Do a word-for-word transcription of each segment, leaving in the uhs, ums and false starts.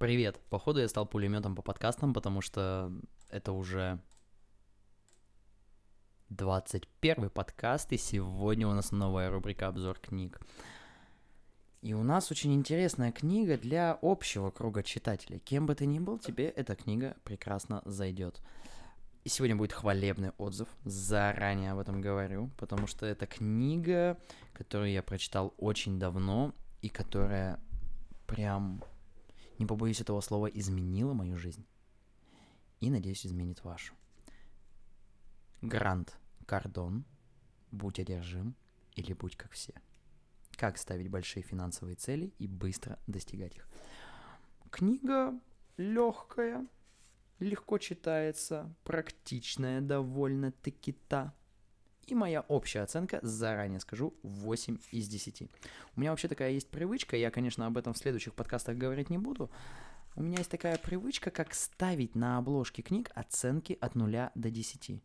Привет. Походу я стал пулеметом по подкастам, потому что это уже двадцать первый подкаст, и сегодня у нас новая рубрика «Обзор книг». И у нас очень интересная книга для общего круга читателей. Кем бы ты ни был, тебе эта книга прекрасно зайдет. И сегодня будет хвалебный отзыв, заранее об этом говорю, потому что это книга, которую я прочитал очень давно, и которая прям, не побоюсь этого слова, изменила мою жизнь. И, надеюсь, изменит вашу. Грант Кардон. «Будь одержим или будь как все. Как ставить большие финансовые цели и быстро достигать их». Книга легкая, легко читается, практичная довольно-таки та. И моя общая оценка, заранее скажу, восемь из десяти. У меня вообще такая есть привычка, я, конечно, об этом в следующих подкастах говорить не буду. У меня есть такая привычка, как ставить на обложке книг оценки от нуля до десяти.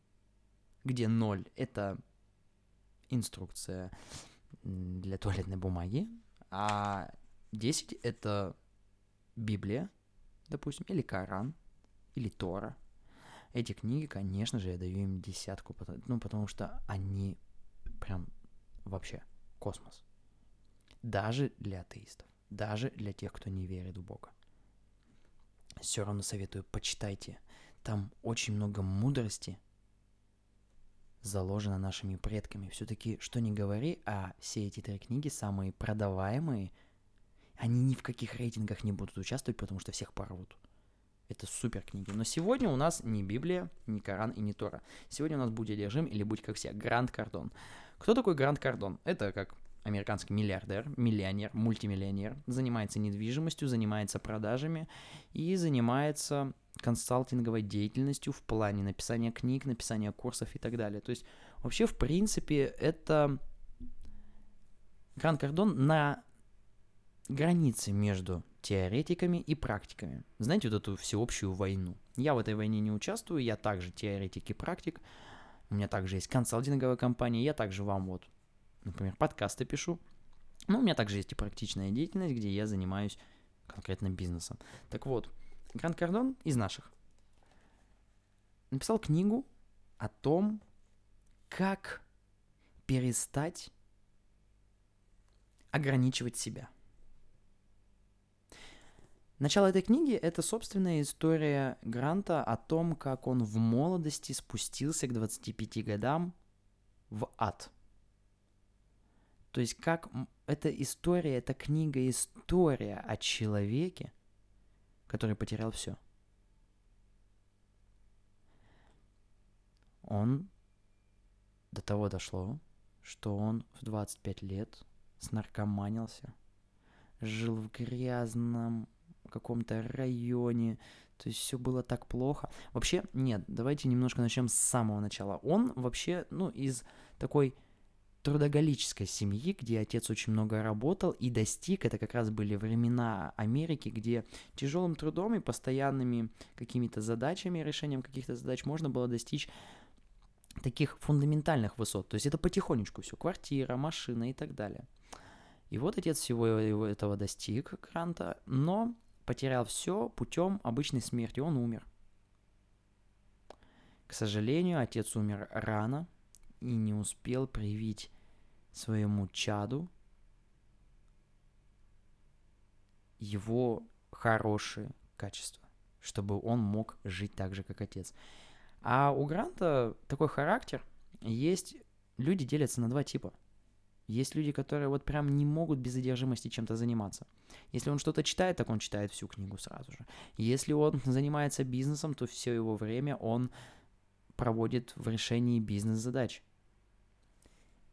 Где ноль – это инструкция для туалетной бумаги, а десять – это Библия, допустим, или Коран, или Тора. Эти книги, конечно же, я даю им десятку, ну, потому что они прям вообще космос. Даже для атеистов, даже для тех, кто не верит в Бога. Все равно советую, почитайте. Там очень много мудрости заложено нашими предками. Все-таки, что ни говори, а все эти три книги, самые продаваемые, они ни в каких рейтингах не будут участвовать, потому что всех порвут. Это супер книги. Но сегодня у нас не Библия, не Коран и не Тора. Сегодня у нас «Будь одержим или будь как все». Грант Кардон. Кто такой Грант Кардон? Это как американский миллиардер, миллионер, мультимиллионер. Занимается недвижимостью, занимается продажами и занимается консалтинговой деятельностью в плане написания книг, написания курсов и так далее. То есть вообще, в принципе, это Грант Кардон на границе между теоретиками и практиками. Знаете, вот эту всеобщую войну. Я в этой войне не участвую, я также теоретик и практик. У меня также есть консалтинговая компания, я также вам вот, например, подкасты пишу. Но у меня также есть и практичная деятельность, где я занимаюсь конкретно бизнесом. Так вот, Грант Кардон из наших написал книгу о том, как перестать ограничивать себя. Начало этой книги – это собственная история Гранта о том, как он в молодости спустился к двадцати пяти годам в ад. То есть, как эта история, эта книга – история о человеке, который потерял все. Он до того дошло, что он в двадцать пять лет снаркоманился, жил в грязном каком-то районе, то есть все было так плохо. Вообще, нет, давайте немножко начнем с самого начала. Он вообще, ну, из такой трудоголической семьи, где отец очень много работал и достиг, это как раз были времена Америки, где тяжелым трудом и постоянными какими-то задачами, решением каких-то задач можно было достичь таких фундаментальных высот. То есть это потихонечку все, квартира, машина и так далее. И вот отец всего его этого достиг, Гранта, но потерял все путем обычной смерти, он умер. К сожалению, отец умер рано и не успел привить своему чаду его хорошие качества, чтобы он мог жить так же, как отец. А у Гранта такой характер, есть люди делятся на два типа. Есть люди, которые вот прям не могут без одержимости чем-то заниматься. Если он что-то читает, так он читает всю книгу сразу же. Если он занимается бизнесом, то все его время он проводит в решении бизнес-задач.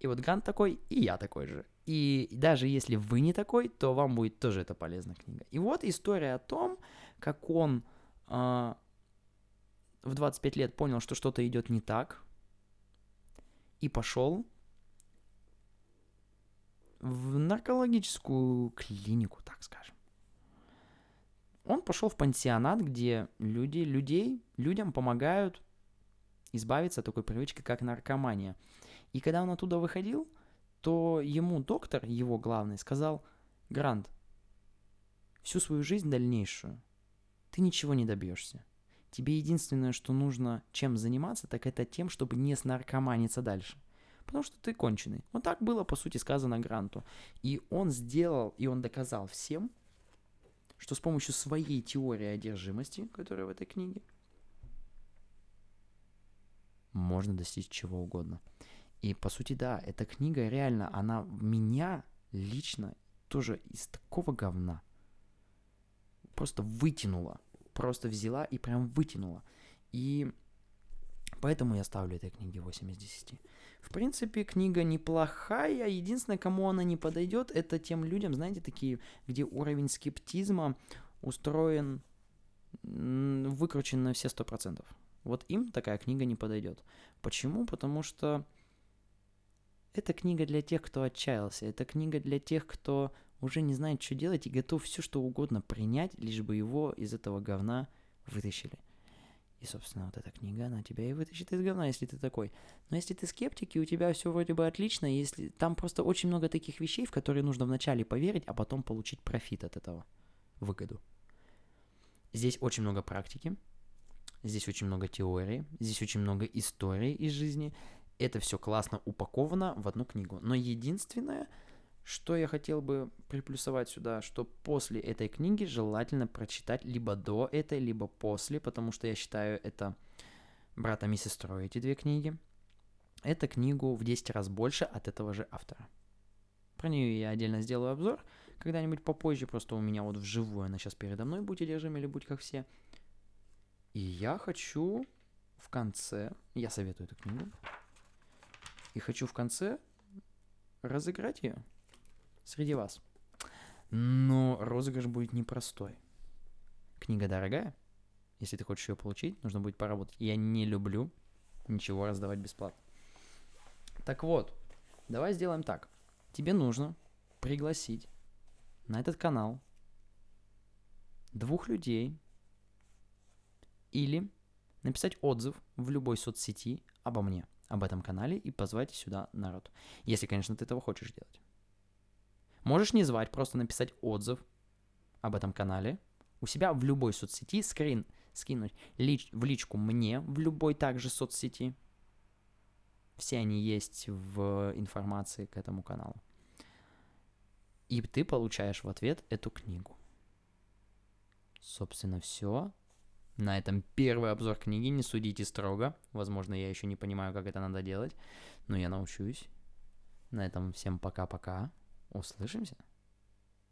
И вот Грант такой, и я такой же. И даже если вы не такой, то вам будет тоже это полезная книга. И вот история о том, как он э, в двадцать пять лет понял, что что-то идет не так, и пошел в наркологическую клинику, так скажем. Он пошел в пансионат, где люди, людей, людям помогают избавиться от такой привычки, как наркомания. И когда он оттуда выходил, то ему доктор, его главный, сказал: «Грант, всю свою жизнь дальнейшую ты ничего не добьешься. Тебе единственное, что нужно чем заниматься, так это тем, чтобы не снаркоманиться дальше. Потому что ты конченый. Вот так было, по сути, сказано Гранту. И он сделал, и он доказал всем, что с помощью своей теории одержимости, которая в этой книге, можно достичь чего угодно. И, по сути, да, эта книга реально, она меня лично тоже из такого говна просто вытянула. Просто взяла и прям вытянула. И поэтому я ставлю этой книге восемь из десяти. В принципе, книга неплохая. Единственное, кому она не подойдет, это тем людям, знаете, такие, где уровень скептизма устроен, выкручен на все сто процентов. Вот им такая книга не подойдет. Почему? Потому что это книга для тех, кто отчаялся. Это книга для тех, кто уже не знает, что делать, и готов все, что угодно принять, лишь бы его из этого говна вытащили. И, собственно, вот эта книга, она тебя и вытащит из говна, если ты такой. Но если ты скептик, и у тебя все вроде бы отлично, если там просто очень много таких вещей, в которые нужно вначале поверить, а потом получить профит от этого, выгоду. Здесь очень много практики, здесь очень много теории, здесь очень много истории из жизни. Это все классно упаковано в одну книгу. Но единственное, что я хотел бы приплюсовать сюда, что после этой книги желательно прочитать либо до этой, либо после, потому что я считаю это братом и сестрой, эти две книги. Эту книгу в десять раз больше от этого же автора. Про нее я отдельно сделаю обзор когда-нибудь попозже, просто у меня вот вживую она сейчас передо мной, будь одержим или будь как все. И я хочу в конце, я советую эту книгу, и хочу в конце разыграть ее среди вас. Но розыгрыш будет непростой. Книга дорогая. Если ты хочешь ее получить, нужно будет поработать. Я не люблю ничего раздавать бесплатно. Так вот, давай сделаем так. Тебе нужно пригласить на этот канал двух людей или написать отзыв в любой соцсети обо мне, об этом канале, и позвать сюда народ. Если, конечно, ты этого хочешь делать. Можешь не звать, просто написать отзыв об этом канале у себя в любой соцсети, скрин скинуть лич, в личку мне в любой также соцсети. Все они есть в информации к этому каналу. И ты получаешь в ответ эту книгу. Собственно, все. На этом первый обзор книги. Не судите строго. Возможно, я еще не понимаю, как это надо делать, но я научусь. На этом всем пока-пока. Услышимся.